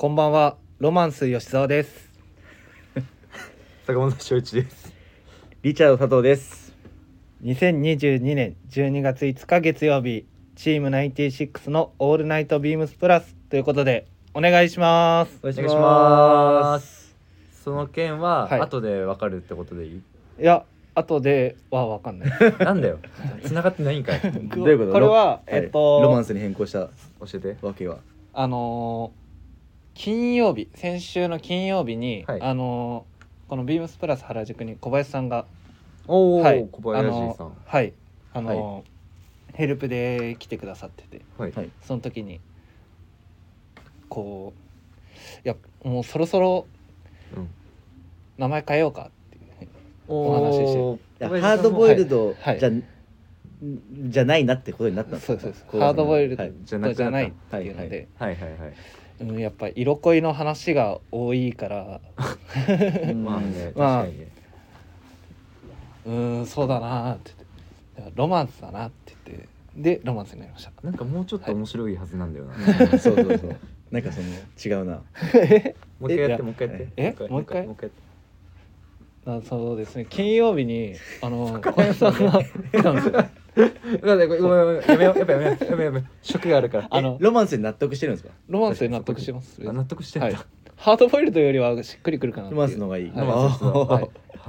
こんばんは、ロマンス吉澤です坂本翔一です。リチャード佐藤です。2022年12月5日月曜日、チーム96のオールナイトビームスプラスということでお願いします。お願いします。その件は後で分かるってことでいい？いや、後では分かんないなんだよ、繋がってないんかいどういうこと？これは、ロマンスに変更した教えてわけは、金曜日、先週の金曜日に、はい、このビームスプラス原宿に小林さんが小林さんヘルプで来てくださってて、はい、その時にこう、いやもうそろそろ名前変えようかっていうお話して、ハードボイルドじゃないなってことになったんです。そうですハードボイルドじゃないっていうので、やっぱ色恋の話が多いからまあね、まあ、確かにね、そうだなって言って、ロマンスだなって言って、でロマンスになりました。なんかもうちょっと面白いはずなんだよな、はい、そうなんかその違うなもう一回やってもう一回やって。そうですね、金曜日に小林さんが来たんですよやめよう食があるから。ロマンスに納得してるんですか？ロマンスに納得してます。納得してんだ、はい、ハードボイルドよりはしっくりくるかな。ロマンスの方がいい、は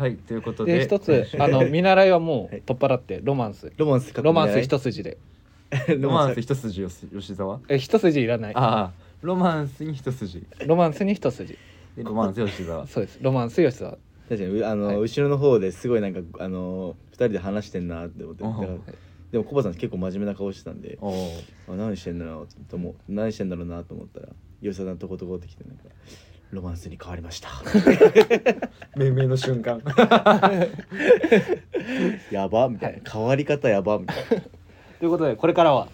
い、ということで一つ見習いはもう取っ払ってロマンス一筋でロマンス一筋吉沢一筋いらない。ロマンスに一筋ロマンス吉沢そうです、ロマンス吉沢。確かに後ろの方ですごいなんか2人で話してんなって思って、でもコバさん結構真面目な顔してたんで、何してんだろうなと思ったら吉沢さんとことこってきて、なんかロマンスに変わりました命名の瞬間やばみたいな、はい、変わり方やばみたいなということで、これからは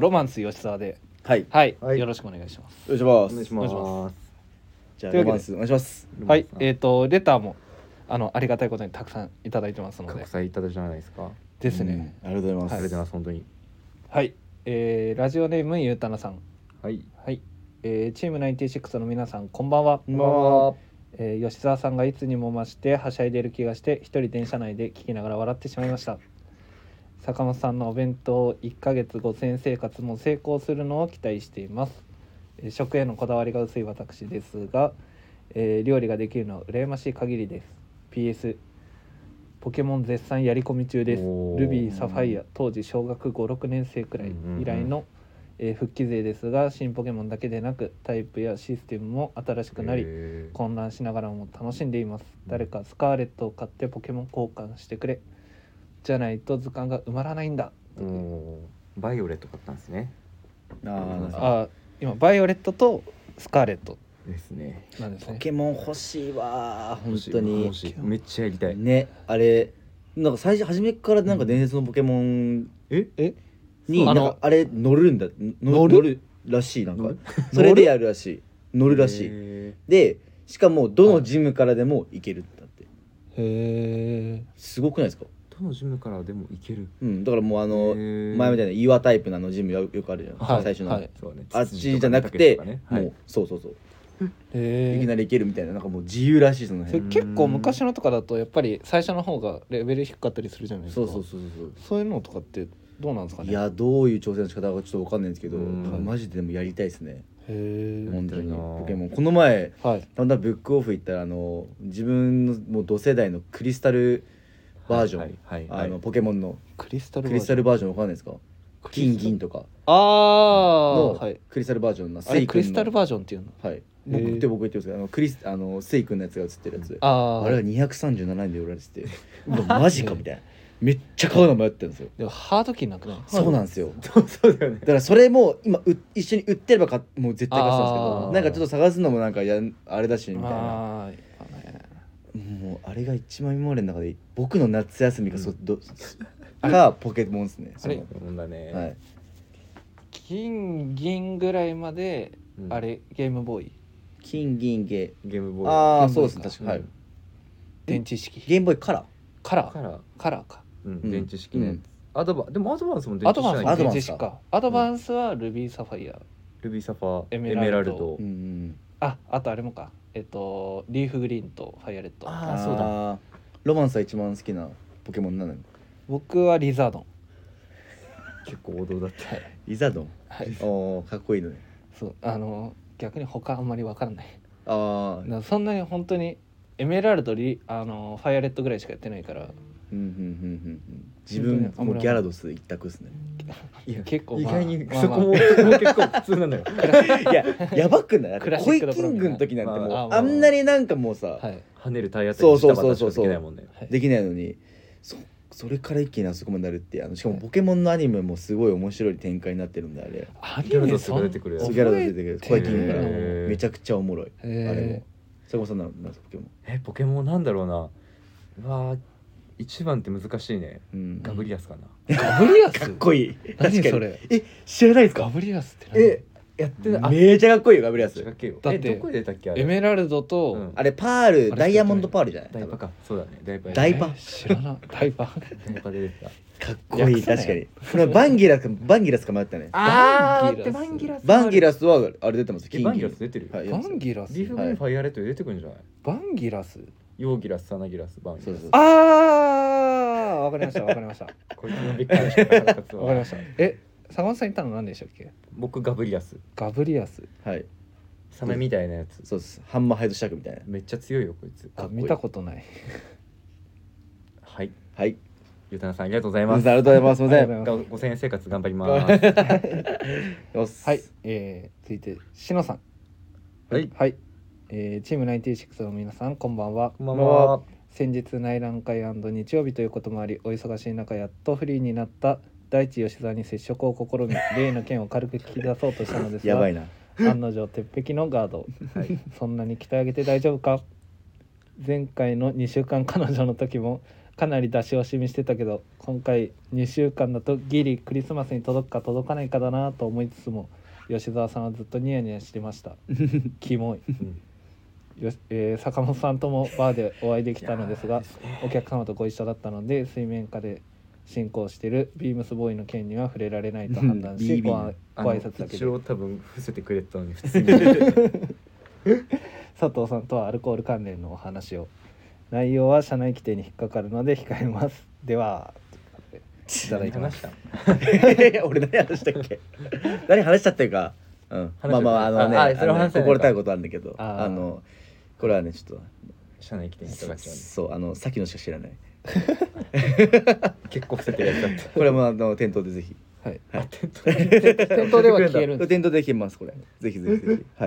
ロマンス吉沢ではい、よろしくお願いします。お願いします。お願いします。じゃあロマンスお願いします。はい、レターもありがたいことにたくさんいただいてますので、たくさんいただいてないですかですね、ありがとうございます。ありがとうございます、本当に。はい、ラジオネームゆうたなさん、はい、チーム96の皆さんこんばんは。吉沢さんがいつにも増してはしゃいでいる気がして、一人電車内で聞きながら笑ってしまいました坂本さんのお弁当1ヶ月5000円生活も成功するのを期待しています。食へのこだわりが薄い私ですが、料理ができるのは羨ましい限りです。 PS ポケモン絶賛やり込み中です。ルビー、サファイア、当時小学 5,6 年生くらい以来の、復帰勢ですが、新ポケモンだけでなくタイプやシステムも新しくなり、混乱しながらも楽しんでいます。誰かスカーレットを買ってポケモン交換してくれ、じゃないと図鑑が埋まらないんだ。バイオレット買ったんですね。今バイオレットとスカーレットですね。ポケモン欲しいわ、本当に欲しい。めっちゃやりたいね。あれなんか最初初めからなんか伝説のポケモン、になんかあれ乗るらしい。なんかそれでやるらしい乗るらしいで、しかもどのジムからでも行けるってなって、すごくないですか？どのジムからでも行ける、だからもう前みたいな岩タイプなのジムよくあるじゃん、最初の、あっちじゃなくて、もうそういきなり行けるみたいな、なんかもう自由らしい。その辺結構昔のとかだとやっぱり最初の方がレベル低かったりするじゃないですか。そういうのとかってどうなんですかね。いや、どういう挑戦の仕方かちょっとわかんないんですけど、マジででもやりたいですね。本当にポケモンこの前だんだんブックオフ行ったら自分のもう同世代のクリスタルバージョン、ポケモンのクリスタルバージョンわかんないですか？金銀とかのクリスタルバージョンのセイ君のクリスタルバージョンっていうの、僕言ってるんですけど、セイ君のやつが映ってるやつ、あれは237円で売られててマジかみたいな、めっちゃ買うの迷ってるんですよ。でもハード機なくない？そうなんですよだからそれも今一緒に売ってればもう絶対買ってたんですけど、なんかちょっと探すのもなんかあれだしみたいな。もうあれが一番今までの中で僕の夏休みがポケモンですね。それポケモンだね、はい、金銀ぐらいまで、あれゲームボーイ金銀ゲームボーイ、そうですね、確かに、電池式ゲームボーイカラーか、電池式ね。でもアドバンスも電池式か。アドバンスはルビーサファイア、エメラルド、あとあれもか、リーフグリーンとファイアレッド。ああ、そうだ。ロマンスは一番好きなポケモンなの？僕はリザードン。結構王道だった。リザードン。はい。おお、かっこいいのね。そう、逆に他あんまり分からない。ああ。そんなに本当にエメラルドファイアレッドぐらいしかやってないから。うんうんうんうん。自分もギャラドス一択ですね。いや結構、まあ、意外にそこも結構普通なんだよ。いややばくない？コイキングの時なんてもう、まあ、あんなになんかもうさ、はい、跳ねる体当たりにしたバタしかできないもんね。できないのに、それから一気にあそこまでなるってしかもポケモンのアニメもすごい面白い展開になってるんだあれ。アニメギャラドスが出てくるやつ。ギャラドス出てくる。コイキングからめちゃくちゃおもろい。あれも。坂本さんなんですかポケモン？ポケモンなんだろうな。わあ。一番って難しいね、うん、ガブリアスかな。ガブリアスかっこいい。確かにそれ知らないですかガブリアスって。やってない。めちゃかっこいいよガブリアス。かっこいいよ。どこで出たっけあれ。エメラルドと、うん、あれパールダイヤモンドパールじゃない。ダイパか。そうだねダイパ。知らない。ダイパ。ダイパ出てた。かっこいい確かに。これバンギラスか迷ったね。あーバンギラスはあれ出てます。バンギラス出てる。バンギラス。リフグリーンファイアレット出てくるんじゃない。バンギラス。ヨーギラス、サナギラス、バンギラス。ああ、わかりました。こいつのびっくりした。わかりました。坂本さんいたの何でしたっけ？僕ガブリアス。はい。サメみたいなやつ。そうです。ハンマーハイドシャークみたいな。めっちゃ強いよこいつ。見たことない。はいはい。ゆうたなさんありがとうございます。ありがとうございます。5000円生活頑張ります。はい。続いてしのさん。はいはい。チーム96の皆さんこんばんは。先日内覧会&日曜日ということもありお忙しい中やっとフリーになった大地吉沢に接触を試み例の件を軽く聞き出そうとしたのですがやばいな案の定鉄壁のガード、はい、そんなに鍛え上げて大丈夫か。前回の2週間彼女の時もかなり出し惜しみしてたけど今回2週間だとギリクリスマスに届くか届かないかだなと思いつつも吉沢さんはずっとニヤニヤしてましたキモい、うん坂本さんともバーでお会いできたのですがお客様とご一緒だったので水面下で進行しているビームスボーイの件には触れられないと判断し、ご挨拶だけで一応多分伏せてくれたのに普通に佐藤さんとはアルコール関連のお話を内容は社内規定に引っかかるので控えます。ではいただきました俺何話したっけ何話したっていうか、うん、まあ心たいことあるんだけどこれはねちょっと社内規定にとかちゃう、ね、そうさっきのしか知らない結構伏せてやったってこれも店頭でぜひはい、店頭では消えるんです店頭で消えますこれぜひは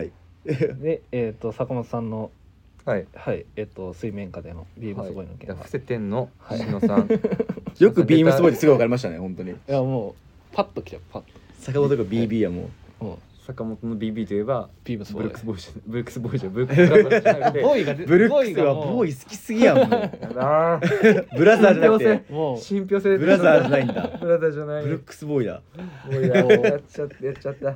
いで坂本さんのはい水面下でのビームスボーイの件、はい、伏せてんの篠さんよくビームスボーイですごい分かりましたね本当にいやもうパッときちゃうパッと坂本君 BB はもう坂本の BB といえばブルックスボーイはボーイ好きすぎやんもうブラザーじゃなくてもう信憑性ブラザーじゃないんだブラザーじゃないブルックスボーイだやっちゃった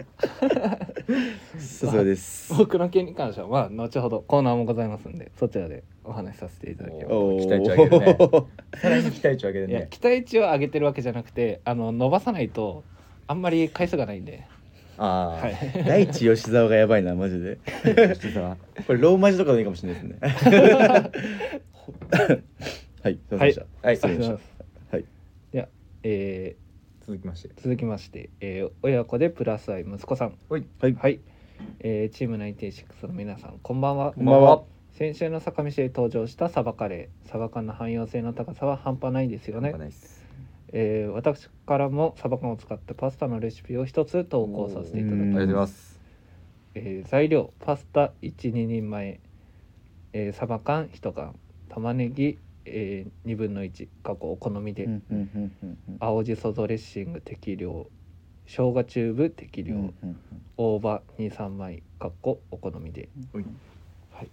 そうです僕の件に関してはまあ後ほどコーナーもございますんでそちらでお話しさせていただきます。期待値を上げるねさらに期待値を上げるねいや期待値を上げてるわけじゃなくて伸ばさないとあんまり回数がないんではい、大地吉沢がやばいなマジで吉沢これローマ字とかでいいかもしれないですねはいすいませんでしたはい失礼しましたはいいや、続きまして、親子でプラス愛息子さんはい、チーム96の皆さんこんばんは。先週の坂道で登場したサバカレーサバ缶の汎用性の高さは半端ないですよね。半端ないです私からもサバ缶を使ったパスタのレシピを一つ投稿させていただきます。ありがとうございます。材料パスタ 1,2 人前、サバ缶1缶、玉ねぎ、2分の1かお好みで、青じそドレッシング適量、生姜チューブ適量、大葉 2,3 枚かお好みで、はい、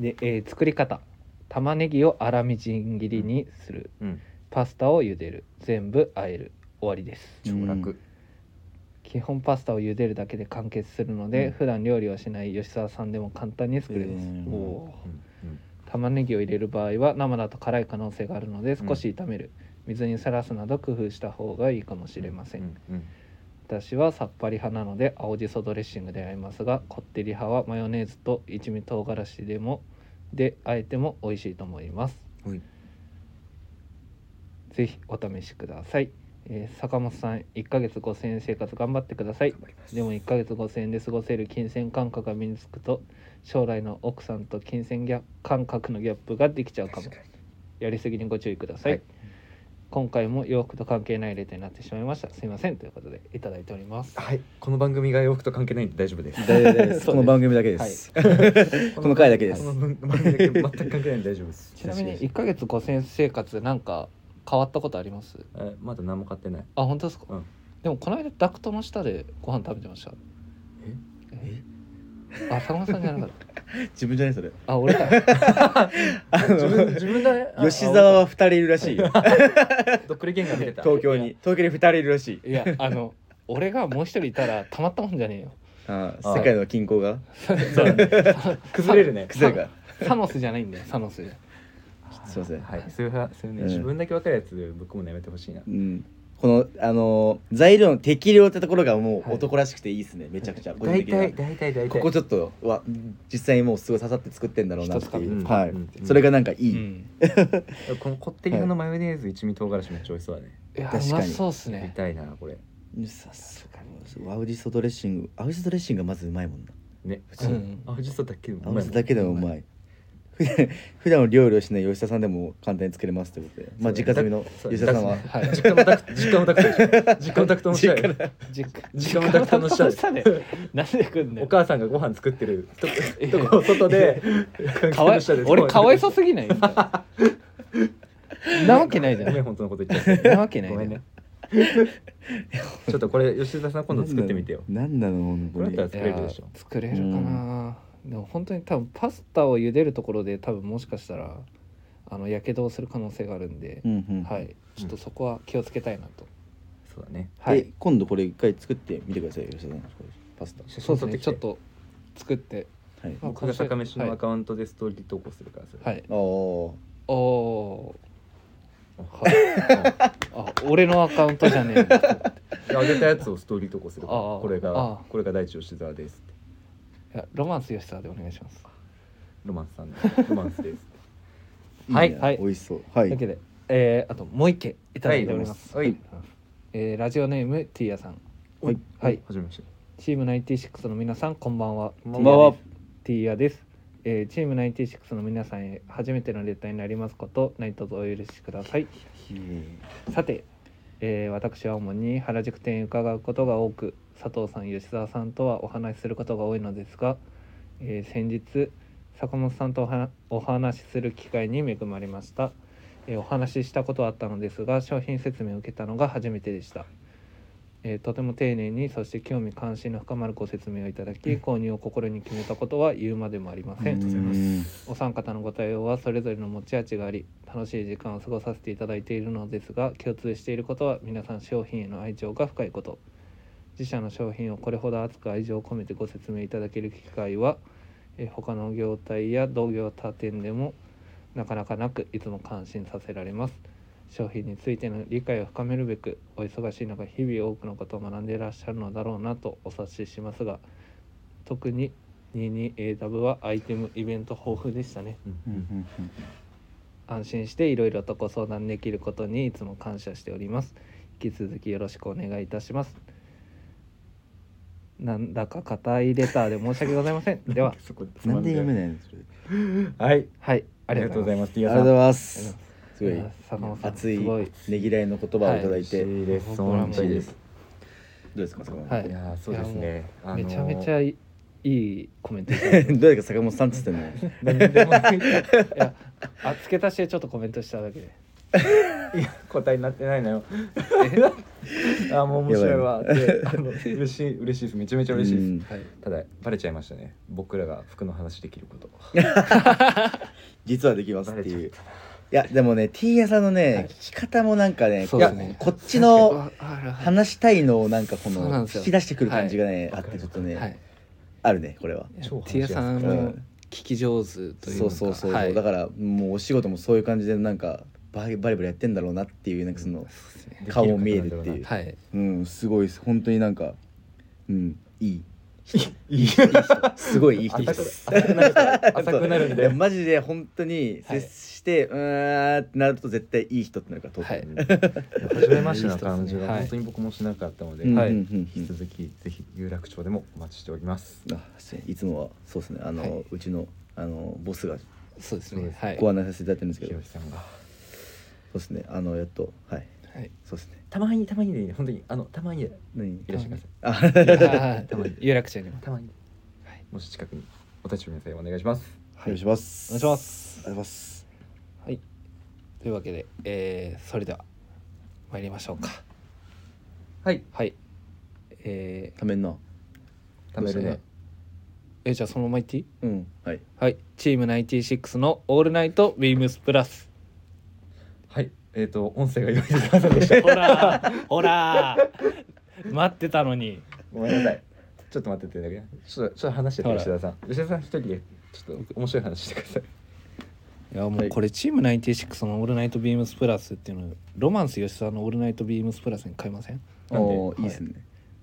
で、作り方玉ねぎを粗みじん切りにする、パスタを茹でる全部和える終わりです。超楽、基本パスタを茹でるだけで完結するので、普段料理をしない吉沢さんでも簡単に作れます、玉ねぎを入れる場合は生だと辛い可能性があるので少し炒める、水にさらすなど工夫した方がいいかもしれません、私はさっぱり派なので青じそドレッシングであえますが、こってり派はマヨネーズと一味唐辛子であえても美味しいと思います。はい、ぜひお試しください。坂本さん、1ヶ月5000円生活頑張ってください。でも1ヶ月5000円で過ごせる金銭感覚が身につくと、将来の奥さんと金銭感覚のギャップができちゃうかも。やりすぎにご注意ください。はい、今回も洋服と関係ないレターになってしまいました。すいません、ということでいただいております。はい、この番組が洋服と関係ないんで大丈夫です。大丈夫です。この番組だけです、はい、この回だけです。この番組だけ全く関係ないんで大丈夫です。ちなみに1ヶ月5000円生活なんか変わったことあります？まだ何も買ってない。あ、本当ですか？うん、でもこの間ダクトの下でご飯食べてました。あ、坂本さんじゃなかった。自分じゃないそれ。あ、俺だ。自分だね。吉沢は2人いるらしいよ。どっくり喧嘩見てた。東京に2人いるらしい。いや、俺がもう一人いたらたまったもんじゃねえよ。あ、世界の均衡がそう、ね、崩れるね。崩れるか。サノスじゃないんだよ、サノス。すいません。はい、そういうね、自分だけ分かるやつで僕もやめてほしいな。うん。この材料の適量ってところがもう男らしくていいですね。はい、めちゃくちゃ個人的にだいたいここちょっとは実際にもうすごい刺さって作ってんだろうなっていう、はい、それがなんかいい、このこってりのマヨネーズ、一味唐辛子めっちゃ美味しそうだね。いや、確かにそうっすね。みたいな、これさすがに青じそドレッシングがまずうまいもんだね。青じそだけでもうまい。普段料理をしない吉田さんでも簡単に作れますということで、まあ実家住みの吉田さんは、はい、実家もダクトの下で、実家もダクトの下で、なんで来んねん。お母さんがご飯作ってるとこ外で、俺かわいそうすぎない？なわけないじゃん。本当のこと言っちゃって。なわけない。ごめんね。ちょっとこれ吉田さん今度作ってみてよ。なんなの本当に。これだったら作れるでしょ。作れるかな。でも本当に多分パスタを茹でるところで多分もしかしたらやけどをする可能性があるんで、はい、ちょっとそこは気をつけたいなと。そうだね。はい、今度これ一回作ってみてください。よろしく。パスタ。そうですね。ちょっと作って。はい。僕が坂飯のアカウントでストーリー投稿するからそれ。はい。おー。あ、俺のアカウントじゃねえ。あげたやつをストーリー投稿するから。これが第一吉沢です。いや、ロマンス吉沢でお願いします。ロマンスさんのロマンスです。はいはい、美味しそう。はい、というわけで、あともう一件いただいております。はい、ラジオネームティーヤさん。はいはい、はじめまして。チーム96の皆さん、こんばんは。こんばんは、ティーヤです。チーム96の皆さんへ初めてのレターになりますこと何卒お許しください。さて、私は主に原宿店へ伺うことが多く、佐藤さん、吉沢さんとはお話しすることが多いのですが、先日坂本さんとお話しする機会に恵まれました。お話ししたことはあったのですが、商品説明を受けたのが初めてでした。とても丁寧に、そして興味関心の深まるご説明をいただき、購入を心に決めたことは言うまでもありません。お三方のご対応はそれぞれの持ち味があり、楽しい時間を過ごさせていただいているのですが、共通していることは皆さん商品への愛情が深いこと。自社の商品をこれほど熱く愛情を込めてご説明いただける機会は、他の業態や同業他店でもなかなかなく、いつも感心させられます。商品についての理解を深めるべく、お忙しい中日々多くのことを学んでいらっしゃるのだろうなとお察ししますが、特に 22AW はアイテムイベント豊富でしたね。安心していろいろとご相談できることにいつも感謝しております。引き続きよろしくお願いいたします。なんだか固いレターで申し訳ございません。ではなんで読めないんですか？はいはい、ありがとうございます。ありがとうございます。すごい熱いねぎらいの言葉をいただいて、嬉しいです。本当にです。どうですか坂本さん？いや、そうですね、めちゃめちゃいいコメント。どうですか坂本さんつってね。いや、付け足してちょっとコメントしただけで。いや、答えになってないのよ。あ、もう面白いわ。嬉しいです。めちゃめちゃ嬉しいです。ただバレちゃいましたね。僕らが服の話できること実はできますっていう。いや、でもね、T 屋さんのね、聞き方もなんかね、こっちの話したいのをなんかこの引き出してくる感じがね、あって、ちょっとね、あるね、これは。T 屋さんの聞き上手というか。そうそうそう。だからもうお仕事もそういう感じでなんかバリやってんだろうなっていうなんかその顔も見えるっていう、はい、うん、すごい本当になんか、うん、いい人すごいいい人です。浅くなるんでマジで本当に接して、はい、うーんってなると絶対いい人ってなるから、はい、初めましての彼女は本当に僕もしなかったので、はい、引き続きぜひ有楽町でもお待ちしております。あ、いつもはそうですね、はい、うちの、ボスがそうですね、はい、ご案内させていただいてるんですけど、清さんがそうですね、やっと、はい、はい、そうですね、たまにでいいね、本当にたまにでいらっしゃいませ。たまに有楽町にもたまに、はい、もし近くにお立ち寄りの際お願いします。はい、お願いします。お願いします。ありがとうございます。はい、というわけで、それでは参りましょうか。はいはい。ためんな。ためるね。じゃあそのままいっていい？うん、はいはい、チーム96のオールナイトビームスプラス。はい、音声が用意できませんでした。ほらー待ってたのに。ごめんなさい。ちょっと待っててだけ。ちょっと話してて、吉田さん。吉田さん一人でちょっと面白い話してください。いや、もうこれチーム96のオールナイトビームスプラスっていうの、ロマンス吉田のオールナイトビームスプラスに変えません？おー、いいですね。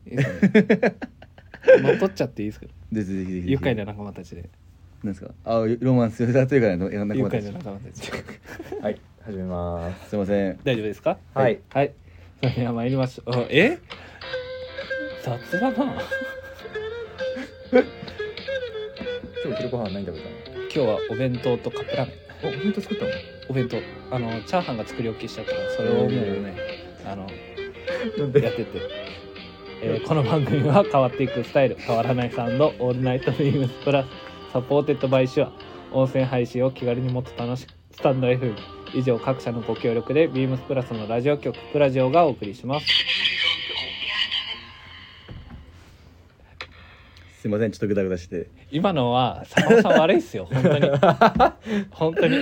いいですね。まあ、取っちゃっていいですか？で愉快な仲間たちで。なんですか？あ、ロマンス吉田というかね、愉快な仲間たち。はい。始めます。すいません、大丈夫ですか？はいはい、それでは参りましょう。雑だな。今日昼ご飯は何食べたの？今日はお弁当とカップラーメン。お弁当作ったの？お弁当、チャーハンが作り置きしちゃったから、それをもうね、やってて、この番組は変わっていくスタイル、変わらないサウンド、オールナイトビームスプラス、サポーテッドバイシュア、音声配信を気軽にもっと楽しく、スタンド F 以上各社のご協力でビームスプラスのラジオ局プラジオがお送りします。すいません、ちょっとグダグダして。今のは坂本さん悪いっすよ。本当に本当に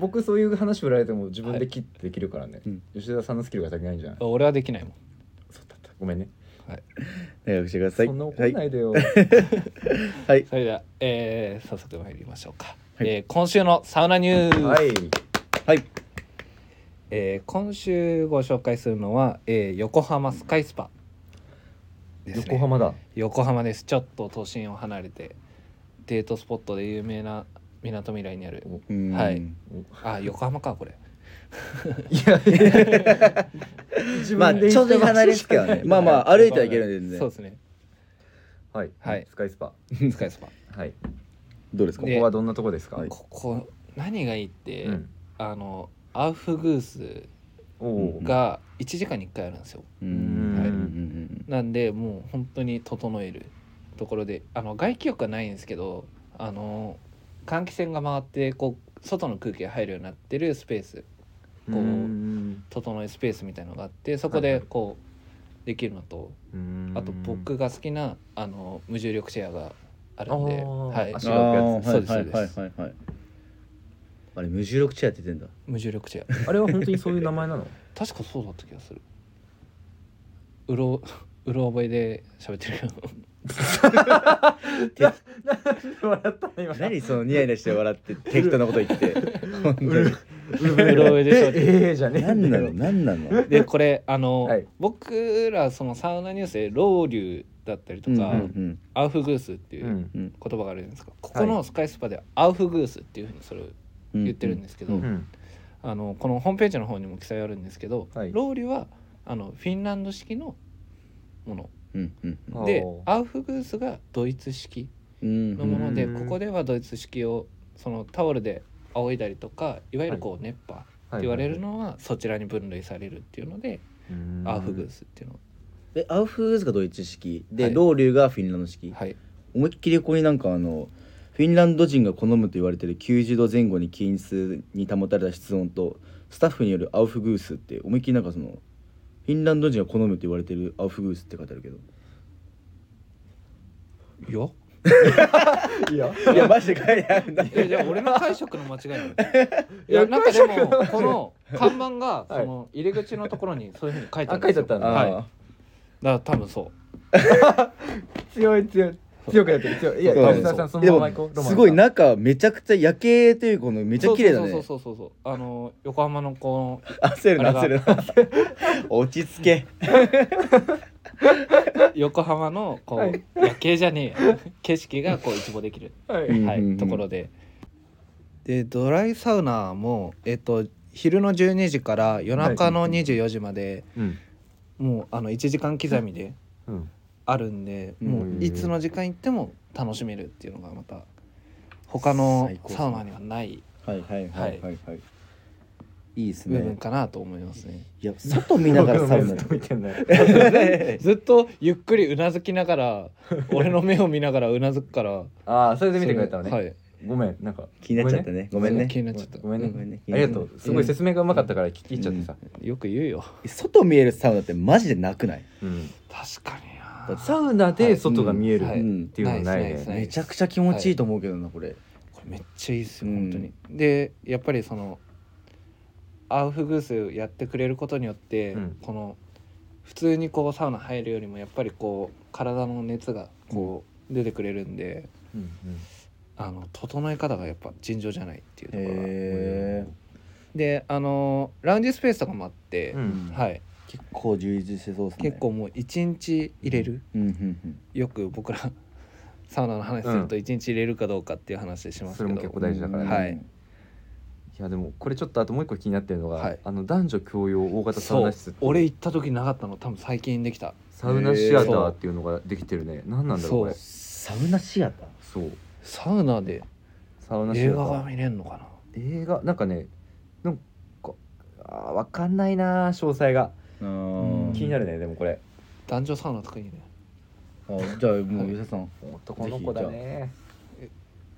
僕そういう話振られても自分で切ってできるからね、はい、うん、吉田さんのスキルが足りないんじゃない？俺はできないもん。そうだった、ごめんね。はい、長くしてください。そんな怒らないでよ。はい、はい、それでは、早速参りましょうか。はい、今週のサウナニュース、はいはい、今週ご紹介するのは、横浜スカイスパですね。横浜です。ちょっと都心を離れてデートスポットで有名なみなとみらいにある、はい、あ、横浜かこれ。いやまあちょっと離れですけどね。まあまあ歩いてはいけるんで、ね、そうですね、はいはい、スカイスパはい、どうですか？ここはどんなとこですか？ここ何がいいって、うん、アウフグースが1時間に1回あるんですよ。はい、なんでもう本当に整えるところで、外気浴はないんですけど、換気扇が回ってこう外の空気が入るようになってるスペース、こう整えスペースみたいなのがあって、そこでこうできるのと、あと僕が好きな無重力シェアがあるんで、はい、足が浮くやつ、そうです、はいはいはい、あれ無重力チェアって言ってんだ。無重力チェア。あれは本当にそういう名前なの？確かそうだった気がする。うろ覚えで喋ってるけど。笑ったね今。何そのニヤニヤして笑って適当なこと言って。本当にうろ覚えでじゃねえ。なんなの。でこれはい、僕らそのサウナニュースでロウリュだったりとか、アウフグースっていう言葉があるじゃないですか、ここのスカイスパではアウフグースっていうふうにそれを言ってるんですけど、このホームページの方にも記載あるんですけど、はい、ロウリュはフィンランド式のもの、でアウフグースがドイツ式のもので、ここではドイツ式をそのタオルで仰いだりとか、いわゆるこう熱波って言われるのはそちらに分類されるっていうので、アウフグースっていうの。でアウフグースがドイツ式で、ロウリュがフィンランド式、はい、思いっきりここになんかフィンランド人が好むと言われている90度前後に均一に保たれた室温とスタッフによるアウフグースって、思いっきりなんかそのフィンランド人が好むと言われているアウフグースって書いてあるけど、いやいやマジで書いてあるんだ。いや俺の解釈の間違いなの。いやなんかでもこの看板がその入り口のところにそういうふうに書いてあるんですよ。あ、書いてあったんだ。はい、だから多分そう。強い。強くなってる強い。いや吉沢さんそのまま行こう。すごい中めちゃくちゃ夜景というこのめちゃ綺麗だね。そうあの横浜のこの焦る落ち着け横浜のこう、はい、夜景じゃねえ景色がこう一望できる、はいはい、ところで。でドライサウナも昼の12時から夜中の24時まで、はいうん、もう1時間刻みであるんで、うん、もういつの時間行っても楽しめるっていうのがまた他のサウナにはないいいですね部分かなと思いますね。いや外見ながらサウナずっと見てんだよずっとゆっくりうなずきながら俺の目を見ながらうなずくからあそれで見てくれたのね、はい、ごめんなんか気になっちゃったねごめんね気になっちゃったごめんね、ありがとうすごい説明がうまかったから聞き入っちゃってさ、うん、よく言うよ外見えるサウナってマジでなくない、うん、確かになサウナで外が見える、はいうん、っていうのはないね、はい、めちゃくちゃ気持ちいいと思うけどな、はい、これめっちゃいいですよ本当に、うん、でやっぱりそのアウフグースやってくれることによって、うん、この普通にこうサウナ入るよりもやっぱりこう体の熱がこう出てくれるんで、うんうん、整え方がやっぱ尋常じゃないっていうところが、でラウンジスペースとかもあって、うんはい、結構充実してそうですね。結構もう1日入れる、うんうんうんうん、よく僕らサウナの話すると1日入れるかどうかっていう話しますけど、うん、それも結構大事だからね、うんはいいやでもこれちょっとあともう一個気になってるのが、はい、男女共用大型サウナ室って俺行った時なかったの多分最近できたサウナシアターっていうのができてるね。何なんだろうこれサウナシアターそうサウナでサウナシアター映画が見れるのかな映画なんかねなんかわかんないな詳細がうん気になるね。でもこれ男女サウナとかいいねじゃあもう吉田さん男の子だね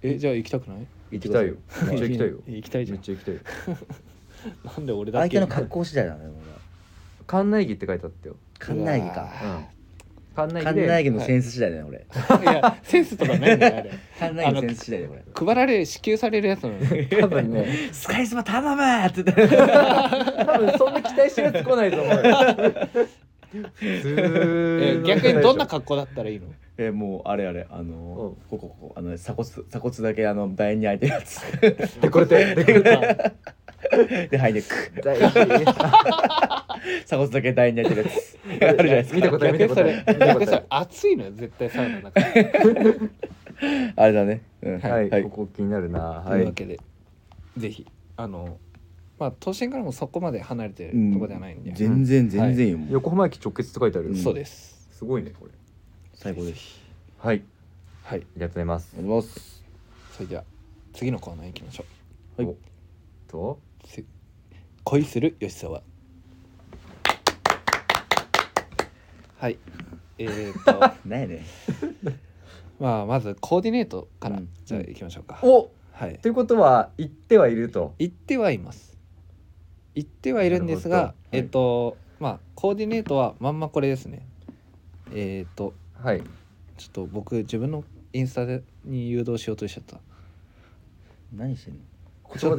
じゃあ行きたくない行きたいよめっちゃ行きたいよ行きたいじゃんめっちゃ行きたいよなんで俺だっけ相手の格好次第だね。館内着って書いてあったよ館内着か、うん、館内着のセンス次第だね、はい、俺いやセンスとかないんだよあれ館内着のセンス次第だよこれ配られ支給されるやつなの多分ねスカイスマ頼むって言って多分そんな期待してるやつ来ないと思う逆にどんな格好だったらいいのもうあれここ鎖骨だけ楕円に開いてるやつでこれでハイネック鎖骨だけ楕円に開いてるやつあるじゃないですか。見たこと熱いのよ絶対サウナの中あれだね、うんはいはい、ここ気になるなというわけで、はい、ぜひまあ都心からもそこまで離れてるとこではないんで、うん、全然よ、はい、横浜駅直結って書いてある、うん、そうですすごいねこれ最高ですはい、はい、ありがとうございますありがとうございます。それでは次のコーナー行きましょう。はいと恋する吉沢はい何やねまあまずコーディネートから、うん、じゃあ行きましょうか。お、はい、ということは行ってはいると行ってはいます行ってはいるんですが、はい、まあコーディネートはまんまこれですね。はい、ちょっと僕自分のインスタに誘導しようとしちゃった何してんの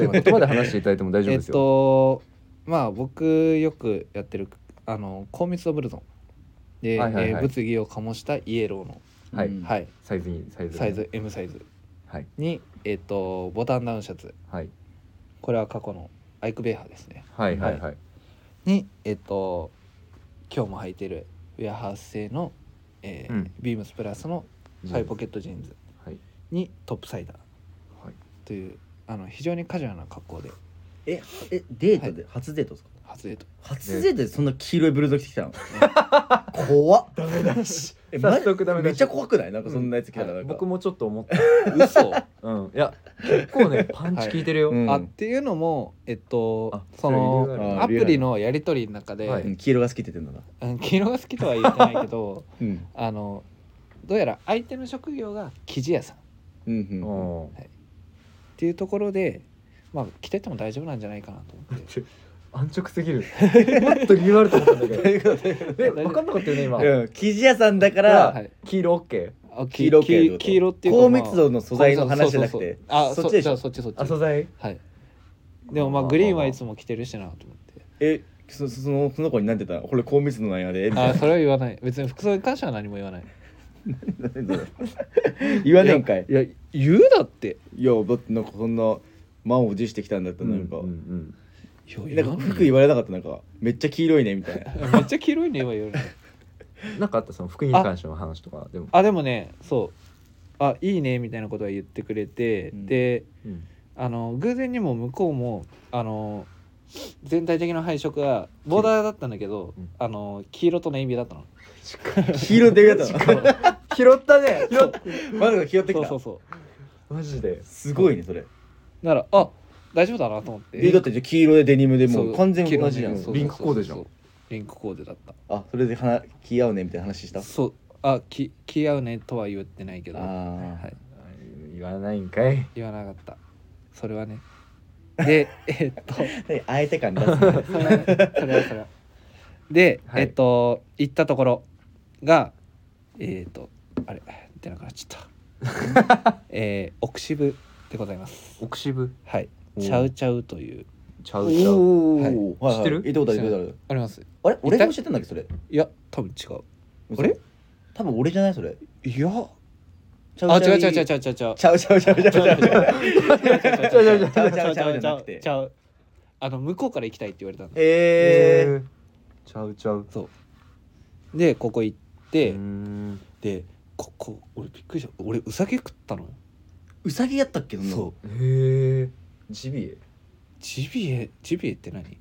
言葉で話していただいても大丈夫ですよまあ僕よくやってる高密度ブルゾンで、はいはいはい物議を醸したイエローの、はいはい、サイズ M サイズに、はいボタンダウンシャツ、はい、これは過去のアイクベイハーですね、はいはいはいはい、に今日も履いてるウェアハウス製の、うん、ビームスプラスのハイポケットジーンズにトップサイダーという、はい、非常にカジュアルな格好でデートで、はい、初デートですか。初デートでそんな黄色いブルゾン着てきたの怖っダメだし早速ダメだしめっちゃ怖くないなんかそんなやつ着たら、僕もちょっと思った嘘うんいや結構ねパンチ効いてるよ、はいうん、っていうのもそのアプリのやり取りの中で、はい、黄色が好きって言ってんだな、うん、黄色が好きとは言ってないけど、うん、どうやら相手の職業が生地屋さん、うんうんはい、っていうところでまあ着てても大丈夫なんじゃないかなと思って安直すぎるもっと理由あると思ったんだけど分かんなかったよね今、うん、生地屋さんだから、はい、黄色 OK 黄色っていうか高密度の素材の話じゃなくてそっちでしょそっちあ素材はいでもまあグリーンはいつも着てるしなと思ってその子に何て言ったらこれ高密度なんやでみたいなそれは言わない別に服装に関しては何も言わない言わねえんかい。いや言うだって。いやだってなんかそんな満を持してきたんだったらなんか、うんうんうん、なんか服言われなかった。なんかめっちゃ黄色いねみたいなめっちゃ黄色いねは言われないなんかあったその服に関しての話とか。でもでもね、そう、あいいねみたいなことは言ってくれて、うん、で、うん、偶然にも向こうも全体的な配色がボーダーだったんだけど、うん、黄色とネイビーだったの。黄色でだったの拾ったね。まだ拾ってきた。そうマジですごいねそれ。ならあ大丈夫だなと思って。だって黄色でデニムでもう完全に同じじゃん。リンクコーデじゃん。リンクコーデだった。あそれで気合うねみたいな話した。そう、あ気合うねとは言ってないけど、はい、言わないんかい。言わなかったそれはね。で相手感出すねそれはで、はい、行ったところがあれ出なくなっちゃった奥渋でございます。奥渋、はい、チャウチャウという。チャウチャウ、はい、知ってる？行ったことある？あります。あれ俺が教えてんだっけそれ。いや多分違う。あれ多分俺じゃないそれ。いやあ、違う。向こうから行きたいって言われたんだ。ちゃうちゃう。そう。でここ行って、でここ俺びっくりした。俺うさぎ食ったの。うさぎやったっけ？そう。ジビエ。ジビエって何？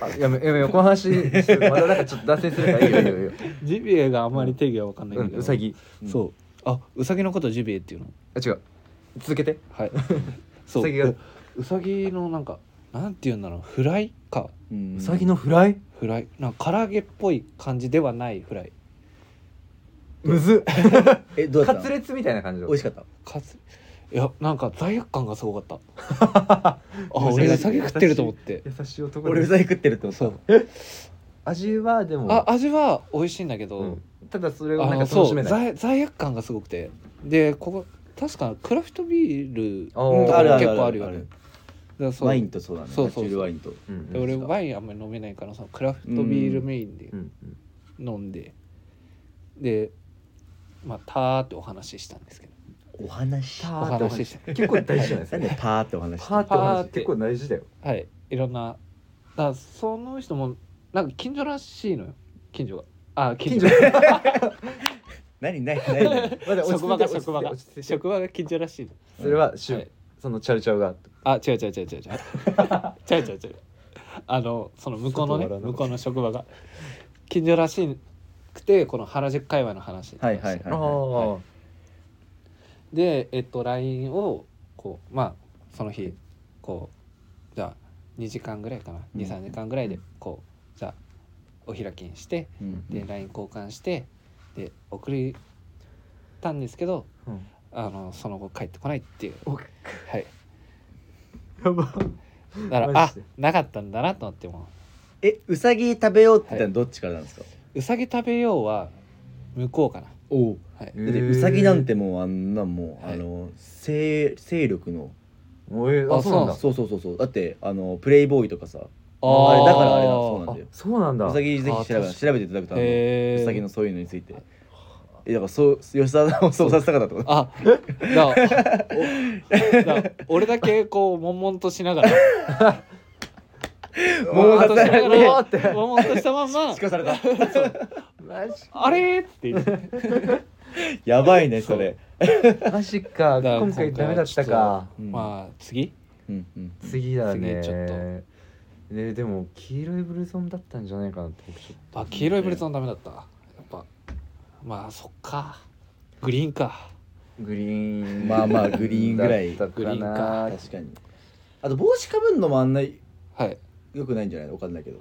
あやめよこの話まだなんかちょっと脱線するからいいよ。ジビエがあんまり定義は分かんないけど。うさぎ。そう。あ、ウサギのことジビエっていうの？あ、違う。続けて。はい。そう。ウサギのなんかなんていうんだろう、フライか。ウサギのフライ？フライ。なんか唐揚げっぽい感じではないフライ。むずっ。どうだった？カツレツみたいな感じで。美味しかった。いやなんか罪悪感がすごかった。あ、俺ウサギ食ってると思って。優しい男。俺ウサギ食ってると思った。味はでも。あ、味は美味しいんだけど。うん、ただそれがなんか楽しめない。罪悪感がすごくて。でここ確かクラフトビールとか結構あるよね。ワインとそうだね。そうワインと、うん、で俺ワインあんまり飲めないからそのクラフトビールメインで飲んで、でまあたーってお話ししたんですけど。お話した結構大事じゃないですか、ね、パーってお話した。パーって結構大事だよ。はい、いろんなだその人もなんか近所らしいのよ。近所が近所何職場が近所らしい。それは、はい、そのチャルチャウが違うその向こうの職場が近所らしくて、この原宿界隈の話。でLINE をこうその日こうじゃあ2時間ぐらいかな、2,3 時間ぐらいでこうじゃあお開きにして、で LINE 交換してで送りたんですけど、その後帰ってこないっていう。はい。やば。だからなかったんだなと思っても。うさぎ食べようって言ったのどっちからなんですか？うさぎ食べようは向こうかな。おう。はい。でうさぎなんてもうあんなもう、勢力の。そうだ。だってプレイボーイとかさ。あれだからあれだそうなんだよ。そうなんだ。うさぎぜひ調べていただくとうさぎのそういうのについて。だから吉沢さんをそうさせたかったってこと。あ、だ俺だけこう悶々としながら。悶々としたまんま。しかされた。あれって言って。やばいねそれ。マジか。今回ダメだったか。まあ次？次だね。次ちょっと。でも黄色いブルゾンだったんじゃないかなって。黄色いブルゾンダメだった。やっぱそっか。グリーンか。グリーングリーンぐらいだったかな。確かに。あと帽子かぶんのもあんな良くないんじゃないの？わかんないけど。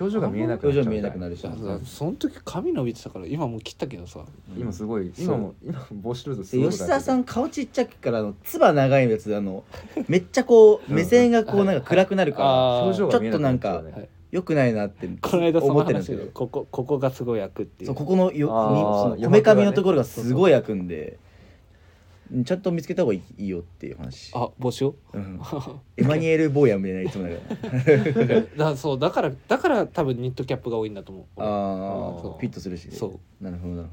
表情が見えなくなっちゃう。表情見えなくなるし。その時髪伸びてたから今もう切ったけどさ。今すごい。今帽子取るとすごい。吉沢さん顔ちっちゃくから唾長いやつめっちゃこう目線がこうなんか暗くなるからちょっとなんか良くないなって思ってるんですけど。ここがすごい開くっていう。ここのこめかみのところがすごい開くんで。ちゃんと見つけた方がいいよっていう話。あ、帽子を、エマニュエル・ボーヤみたいないつもだから多分ニットキャップが多いんだと思う。ピッとするし。そう。なるほど。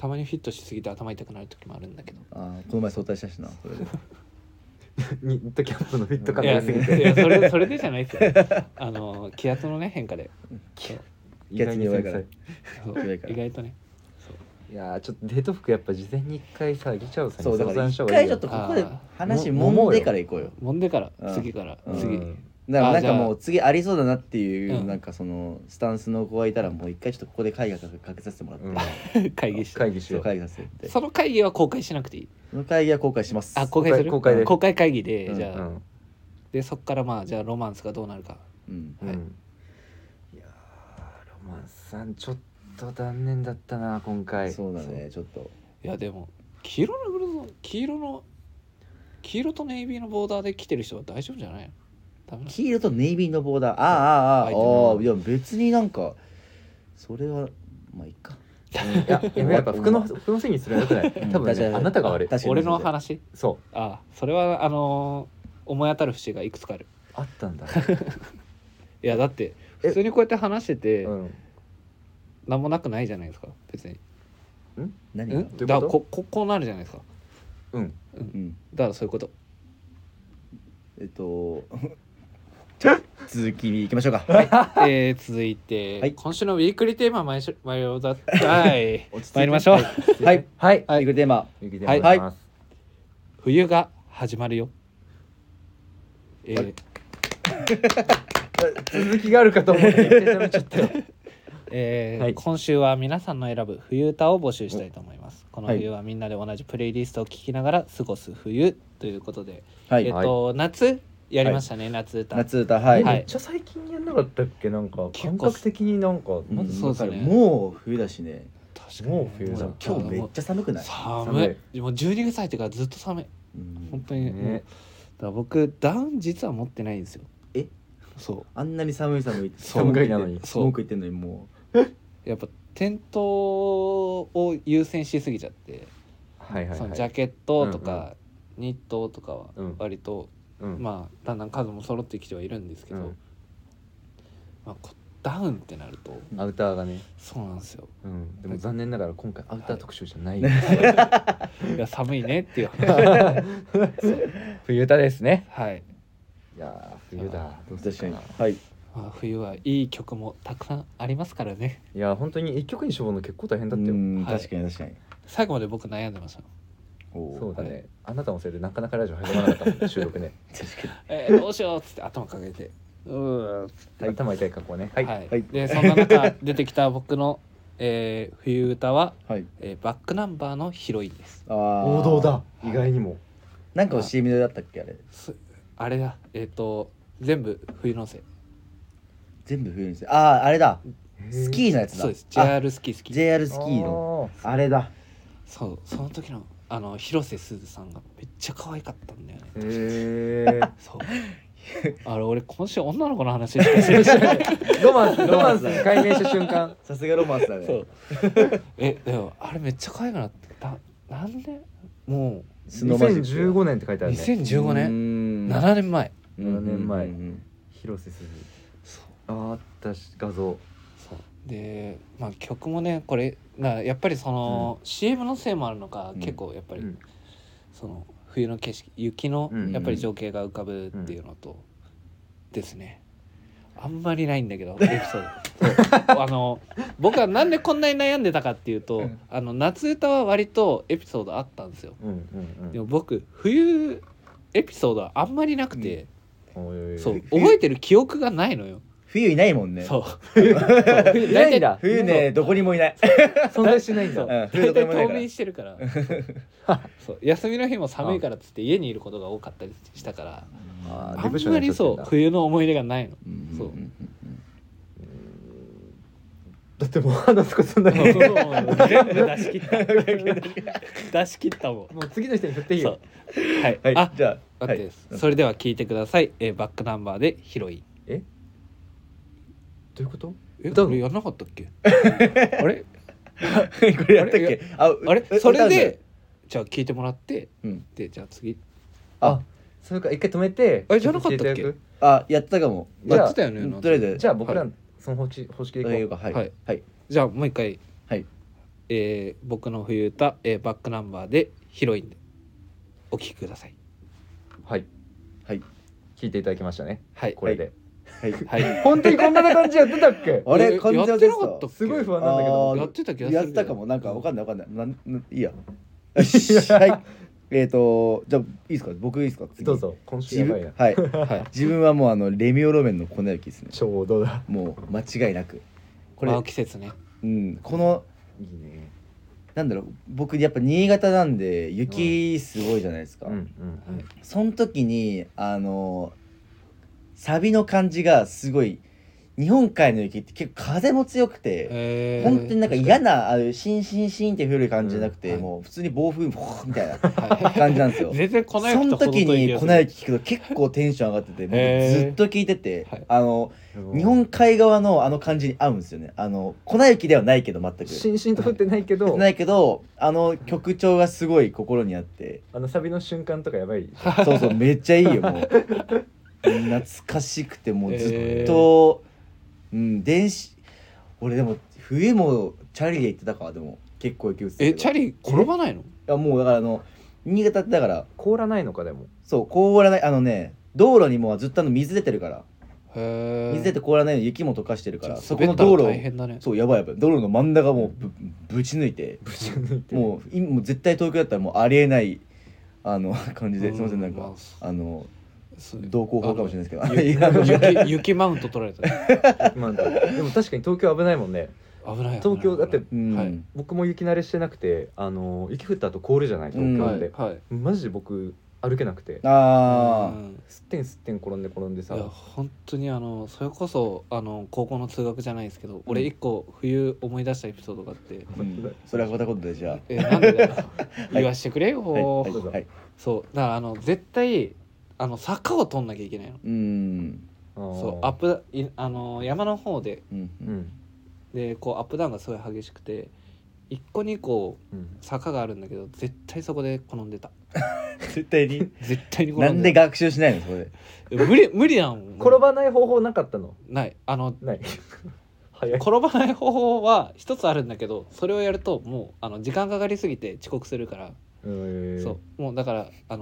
たまにフィットしすぎて頭痛くなる時もあるんだけど。ああ、この前早退したしな、それでニットキャップのフィット感が良すぎて。いや、それでじゃないですよ。気圧のね変化で。気圧に弱いから。意外とね。いや、ちょっとデート服やっぱ事前に一回さぎちゃうさ、そうだから一回ちょっとここで話揉んでから行こうよ。揉んでから次から次。なんかもう次ありそうだなっていうなんかそのスタンスの子がいたらもう一回ちょっとここで会議かけさせてもらって会議しよう。その会議は公開しなくていい。その会議は公開します。あ、公開する？公開会議で、じゃあでそっからまあじゃあロマンスがどうなるか。はい。いやロマンスさんちょっと。断念だったな今回。そうだね、ちょっと。いやでも黄色のブルゾン、黄色とネイビーのボーダーで来てる人は大丈夫じゃない？ダメなの？黄色とネイビーのボーダー。いや別になんかそれはまあいいか。やっぱ服のせいにするのよくない。多分、ね、あなたが悪い。俺の話。そう。あ、それは思い当たる節がいくつかある。あったんだ。いやだって普通にこうやって話してて。なんもなくないじゃないですか別に。何が？だからこうなるじゃないですか。だからそういうこと。続きに行きましょうか。はい、続いて、はい、今週のウィークリーテーマ参りましょう。はいはい、ウィークリーテーマ。はい、冬が始まるよ。続きがあるかと思って言ってちゃったよ。はい、今週は皆さんの選ぶ冬歌を募集したいと思います。この冬はみんなで同じプレイリストを聴きながら過ごす冬ということで、はい、夏やりましたね、はい、夏歌、はい、めっちゃ最近やんなかったっけ。なんか感覚的になんか、そうですね、もう冬だしね。確かにもう冬だ。今日めっちゃ寒くない？寒い。もう12月入ってからずっと寒い。本当にね。だから僕ダウン実は持ってないんですよ。そう。あんなに寒いのにもう。やっぱ店頭を優先しすぎちゃって、そのジャケットとかニットとかは割と、まあだんだん数も揃ってきてはいるんですけど、まあ、ダウンってなるとアウターがね、そうなんですよ、でも残念ながら今回アウター特集じゃないんですよ、いや寒いねっていう冬歌ですね。はい。いや冬だ。どうですかね。はい。まあ、冬はいい曲もたくさんありますからね。いや本当に一曲に絞るの結構大変だったよ。確かに最後まで僕悩んでました。そうだね、はい、あなたのせいでなかなかラジオ始まらなかった収録ね。確かに、どうしようっつって頭かけて頭痛い格好ね。でそんな中出てきた僕の、冬歌は、バックナンバーのヒロインです。王道だ、意外にも。なんか CM だったっけあれ。あれだ、全部冬のせい。あれだ、スキーのやつだ。そうです、 JR スキーのあれだ。そう、その時の広瀬すずさんがめっちゃ可愛かったんだよね。そう、あれ俺今週女の子の話しかしてない。ロマンス解明した瞬間、さすがロマンスだね。そう。でもあれめっちゃ可愛くなって、なんでもう2015年って書いてあるね。2015年、7年前、広瀬すず。私画像。そうで、まあ曲もね、これやっぱりその、CM のせいもあるのか、結構やっぱり、その冬の景色、雪のやっぱり情景が浮かぶっていうのと、ですね。あんまりないんだけどエピソード。僕はなんでこんなに悩んでたかっていうと、夏歌は割とエピソードあったんですよ。でも僕冬エピソードはあんまりなくて、そう覚えてる記憶がないのよ。冬いないもんね。冬ね、どこにもいない。存在しないんだ。大体冬眠してるから。そう、休みの日も寒いからっつって家にいることが多かったりしたから、あんまりそう冬の思い出がないの。そう。だってもう話すことない。全部出し切ったもん。もう次の人に振っていいよ。はい。あ、じゃあそれでは聞いてください。バックナンバーでヒロイン。どういうこと？歌やらなかったっけ？あれ？これやったっけ？あれ？それでじゃあ聞いてもらって、でじゃあ次。あ、それか一回止めて。あれじゃなかったっけ？あ、やったかも。やってたよね。とりあえずじゃあ僕らその方式でいこうか。はい。じゃあもう一回。はい。僕の冬歌、バックナンバーでヒロインでお聴きください。はいはい、聞いていただきましたね。はい、これで、はいはい、本当にこんな感じやってたっけ？あれ感じやってなかったっけ？すごい不安なんだけど、やってた気がする。やったかも、なんかわかんない、いいや。はい、じゃあいいですか？僕いいですか？次どうぞ。今週やばいな。はいはい、自分はもうレミオロメンの粉雪ですね。ちょうどだ。もう間違いなく。これ季節ね。うん、このいいね。なんだろう、僕やっぱ新潟なんで雪すごいじゃないですか、うんうんうんはい、その時にサビの感じがすごい、日本海の雪って結構風も強くて本当になんか嫌なシンシンシンって降る感じじゃなくて、うんはい、もう普通に暴風みたいな感じなんですよ全然粉雪とその時に粉雪聞くと結構テンション上がってて、僕ずっと聞いてて、はい、日本海側の感じに合うんですよね。粉雪ではないけど、全くシンシンと降ってないけど、はい、ないけど曲調がすごい心にあって、サビの瞬間とかやばいそうそう、めっちゃいいよ、もう懐かしくて、もうずっとうん、俺でも冬もチャリで行ってたから、でも結構雪降ってた。チャリ転ばないの？いやもうだから新潟ってだから凍らないのか。でもそう、凍らない、道路にもずっと水出てるから、へ水出て凍らないの、雪も溶かしてるから、そこの道路、ね、そうやばいやばい、道路の真ん中もうぶち抜いてもう絶対東京だったらもうありえない感じで、すいません、なんか同行法かもしれないですけど雪マウント取られた、ね、でも確かに東京危ないもんね。危ない東京だって、うんはい、僕も雪慣れしてなくて雪降った後凍るじゃない東京で、うんはい、マジで僕歩けなくて、あすってんすってん転んでさ、いや本当にそれこそ高校の通学じゃないですけど、うん、俺一個冬思い出したエピソードがあって、うん、それはまたことでじゃあ、なんでだよ言わしてくれよ、はいはいはい、そうだから絶対坂を取んなきゃいけないの。そうアップ山の方で、うんうん、でこうアップダウンがすごい激しくて、1個2個坂があるんだけど、絶対そこで転んでた絶対に転んでた。なんで学習しないのそれで無理なの。転ばない方法なかったの？ないない転ばない方法は一つあるんだけど、それをやるともう時間かかりすぎて遅刻するから、そうもうだから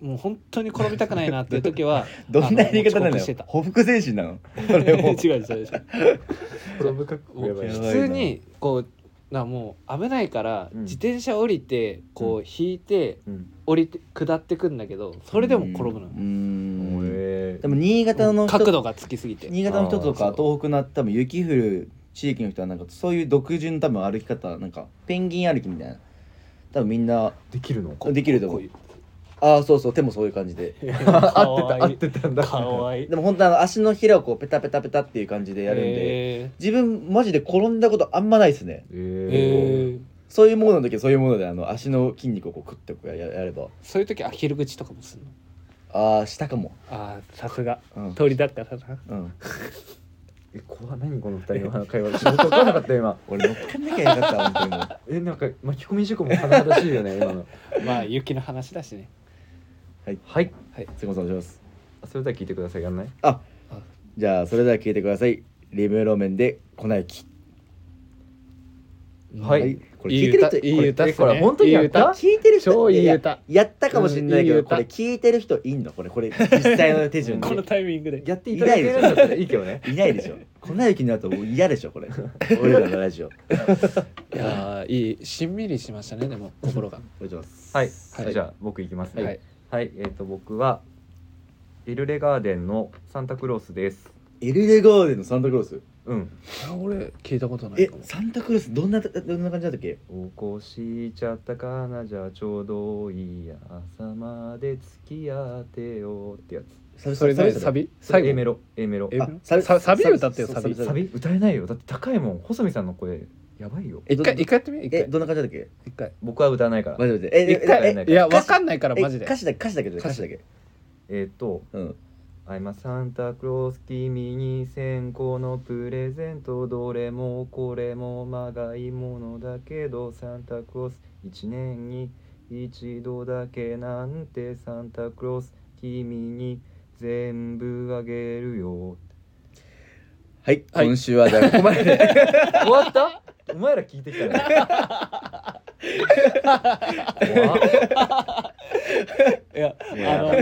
もう本当に転びたくないなっていう時はどんなやり方なのよ、ほふく前進なのそれも違う普通にこうもう危ないから自転車降りてこう引いて降りて下ってくんだけど、それでも転ぶのよ。でも新潟の角度がつきすぎて、新潟の人とか東北の多分雪降る地域の人はなんかそういう独自の多分歩き方、なんかペンギン歩きみたいな、多分みんなできると思う。あそうそう、手もそういう感じで合ってたんだ。かわいい。でも本当足のひらをこうペタペタペタっていう感じでやるんで、自分マジで転んだことあんまないですね。そういうものの時はそういうもので足の筋肉をこうクッてこうやれば。そういう時アヒル口とかもするの？したかも。さすが、うん、鳥だったらな、うん何この2人の会話が分からなかった今俺乗っかんなきゃよかった本当になんか巻き込み事故も華々しいよね今の雪の話だしね。はいはい、すいません、お願いします。それでは聞いてください。やんない？じゃあそれでは聞いてください。レミオロメンで粉雪。はい、これ聞いてる人いい歌ですね。これ本当にやった？聞いてる人超いい歌。やったかもしれないけど、これ聞いてる人いんの？これ実際の手順でこのタイミングでやっていただけるんだったらいいけどね。いないでしょ。粉雪になると嫌でしょこれ。俺らのラジオ。いやいい、しんみりしましたねでも心が。お願いします。はい、じゃあ僕いきますね。はい、僕はエルレガーデンのサンタクロースです。エルレガーデンのサンタクロース、うん俺聞いたことないかも。サンタクロースどんな感じだったっけ？起こしちゃったかな、じゃあちょうどいい朝まで付き合ってよってやつ。それサビ？最後 Aメロサビ歌ってよ。サビ歌えないよだって高いもん。細見さんの声やばいよ。一回やってみ。どんな感じだっけ？一回。僕は歌わないから。いやわかんないからマジで。歌詞だけ。うん。I'm a Santa Claus 君に1000個のプレゼント、どれもこれもまがいものだけど、サンタクロース1年に一度だけなんて、サンタクロース君に全部あげるよ。はい、今週はじゃあここまでで終わったお前ら聞いてきたないや、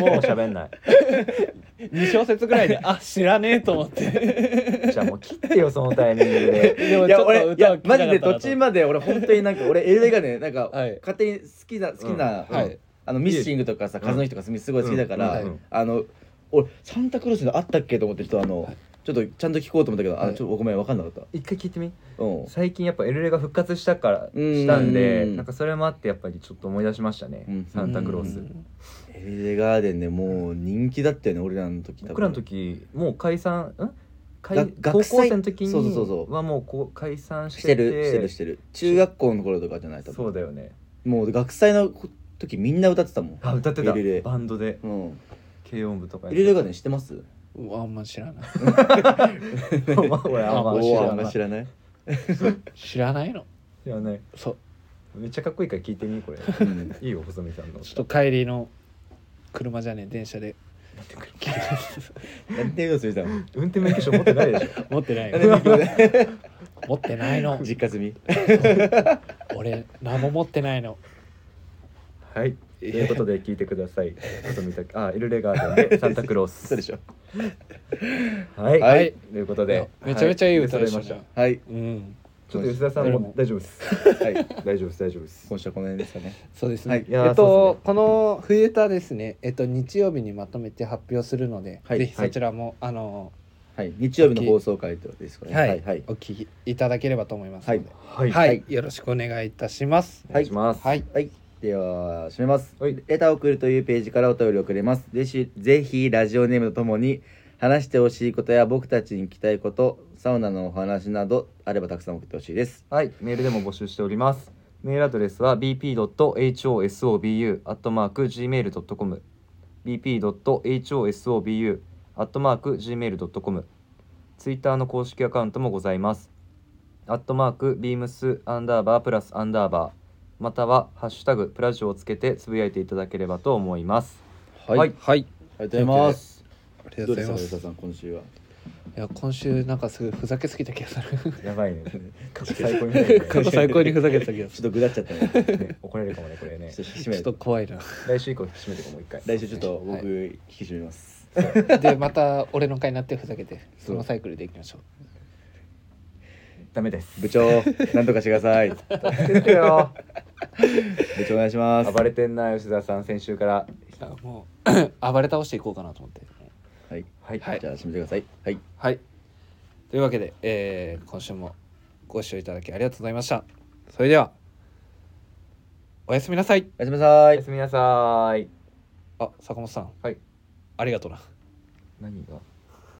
もう喋んない2小節ぐらいで、あ、知らねえと思ってじゃあもう切ってよ、そのタイミングでいや、俺、いや、マジで途中まで俺本当になんか、俺映画ね、なんか、はい、勝手に好きな、うん、はい、ミッシングとかさ、風の日とかすごい好きだから、うん、俺、サンタクロースのあったっけと思って、ちょっとちょっとちゃんと聞こうと思ったけど、あ、ちょっとごめん、分かんなかった。一回聞いてみ。最近やっぱエルレが復活したんで、なんかそれもあってやっぱりちょっと思い出しましたね。サンタクロース。エルレガーデンね、もう人気だったよね、俺らの時。僕らの時もう解散、高校生の時にはもうこう解散してて。してる。中学校の頃とかじゃない多分。そうだよね。もう学祭の時みんな歌ってたもん。あ、歌ってた。バンドで。軽音部とか。エルレガーデン知ってます？あんま知らない俺あんま知らない知らないのそうめっちゃかっこいいから聞いてみこれいいよ細見さんのちょっと帰りの車じゃねえ電車でなんて言うのするじゃん運転免許証持ってないでしょ持ってないの実家済み俺何も持ってないのはいということで聞いてください。エルレガーデンでサンタクロース。そうでしょ。はい、はい、ということでめちゃめちゃいい歌でした。はい。うん。ちょっと吉田さんも大丈夫です。はい。大丈夫です。今週はこの辺ですかね。そうですね。この冬歌ですね。日曜日にまとめて発表するので、ぜひそちらも日曜日の放送回とですね。はい。お聞きいただければと思います。はい。よろしくお願いいたします。はい。では締めます。レターを送るというページからお便りをくれます。ぜひラジオネームとともに話してほしいことや僕たちに聞きたいこと、サウナのお話などあればたくさん送ってほしいです。はい、メールでも募集しております。メールアドレスは bp.hosobu@gmail.com、bp.hosobu@gmail.com、ツイッターの公式アカウントもございます。@beams_+_ またはハッシュタグプラジオをつけてつぶやいていただければと思います。はい、ありがとうございます。ありがとうございます。どうですか、吉田さん、今週は？いや、今週なんかすごいふざけすぎた気がする。やばいね、過去最高にふざけた気がする。ちょっとぐだっちゃった ね怒られるかもね、これね。ちょっと怖いな。来週以降引き締めてかもう一回。来週ちょっと僕引き締めます、はい、でまた俺の回になってふざけてそのサイクルでいきましょう。ダメです、部長。なんとかしてください。助けてよ部長、お願いします。暴れてんな吉田さん、先週からもう暴れ倒していこうかなと思って、はい、じゃあ締めてください。はい、というわけで、今週もご視聴いただきありがとうございました。それではおやすみなさい。おやすみなさい。あ、坂本さん、ありがとうな。何が？